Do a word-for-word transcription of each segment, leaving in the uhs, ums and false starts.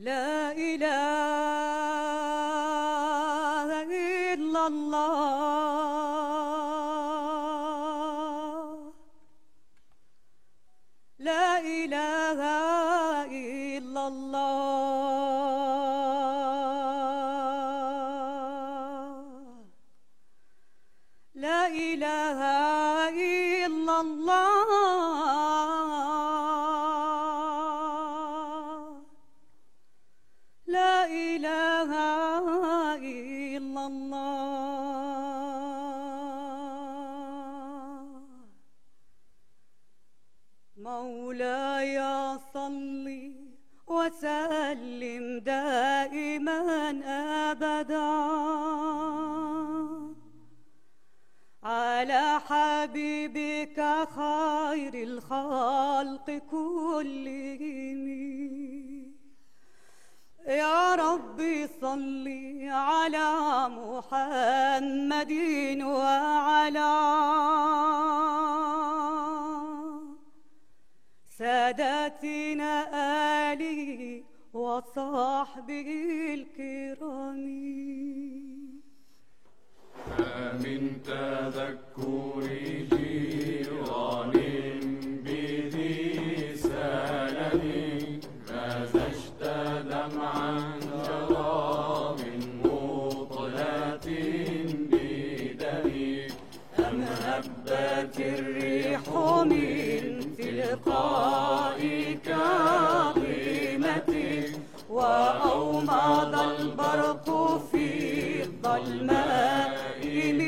لا إله إلا الله لا إله إلا الله لا إله إلا الله لا إله إلا الله مولاي صل وسلم دائما أبدا على حبيبك خير الخلق كلهم يا ربي صل على محمد وعلى ساداتنا آله وصحبه الكرام. ما من تذكر جيران بذي سند دمعا جرى من مطلات بدمي أم هبت الريح من تلقائك قيمتي وأومض البرق في الظلماء من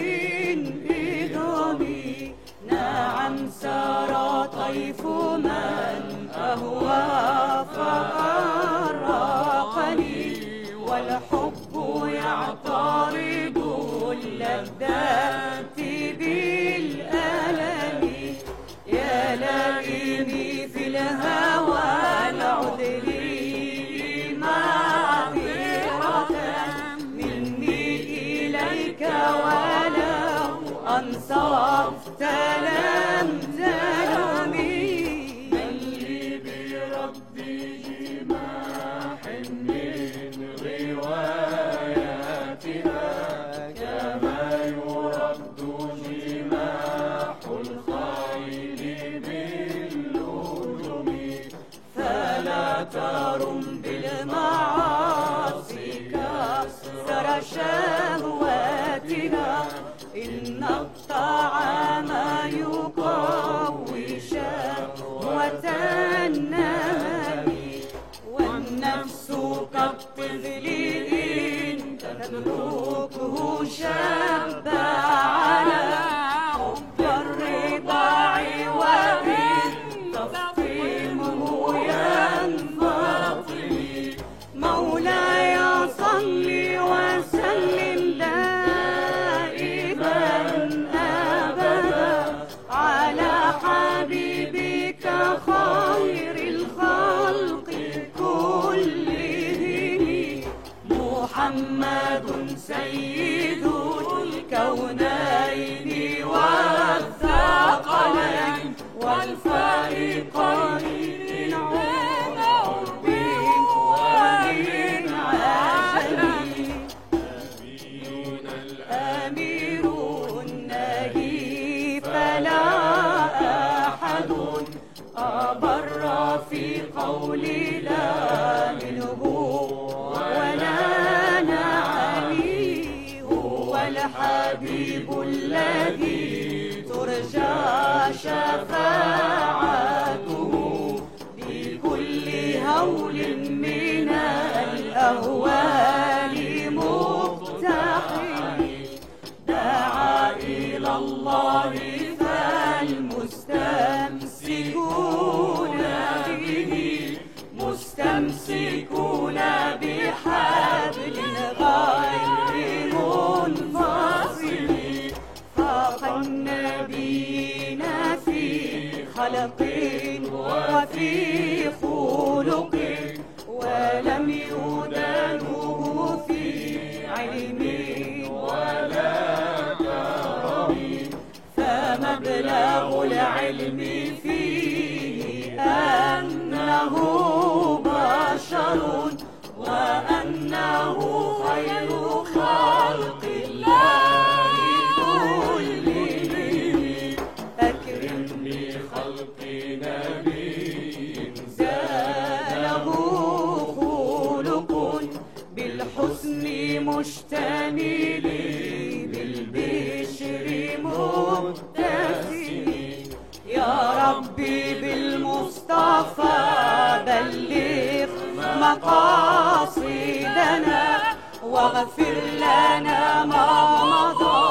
إدمي نعم سار طيف من أهوى فأرقني والحب يعترض اللذات بالألم يا لائمي في الهوى العذلي معذرة مني إليك ولو أنصفت لم تلومي ترم بالمعاصي كسر شهواتنا إن الطعام يقوي شهوة النمم والنفس كالطفل إن تتركه شاب على حب الرضاع وإن تفطمه ينفع مولاي صل وسلم دائما أبدا على حبيبك خير الخلق كلهم محمد سيد الكونين والثقلين والفريقين أبر في قولي لا منه ولا نعمي هو الحبيب الذي ترجى شفاعته بكل هول من الأهوال مقتحم دعا إلى الله فالمستمسكون به مستمسكون بحبل غير منفصل فاق النبيين في خلق وفي خلق ولم يدانوه في علم ولا مبلغ العلم فيه أنه بشر مشتملين بالبشر مبتسمين. يا ربي بالمصطفى بلغ مقاصدنا واغفر لنا ما مضى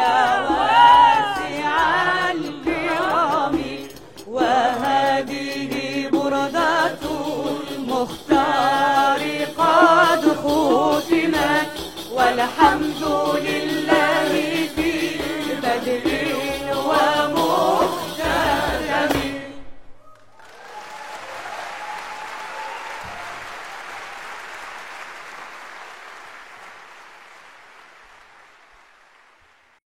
يا واسع الكرم. وهذه بردة المختار قد ختمت والحمد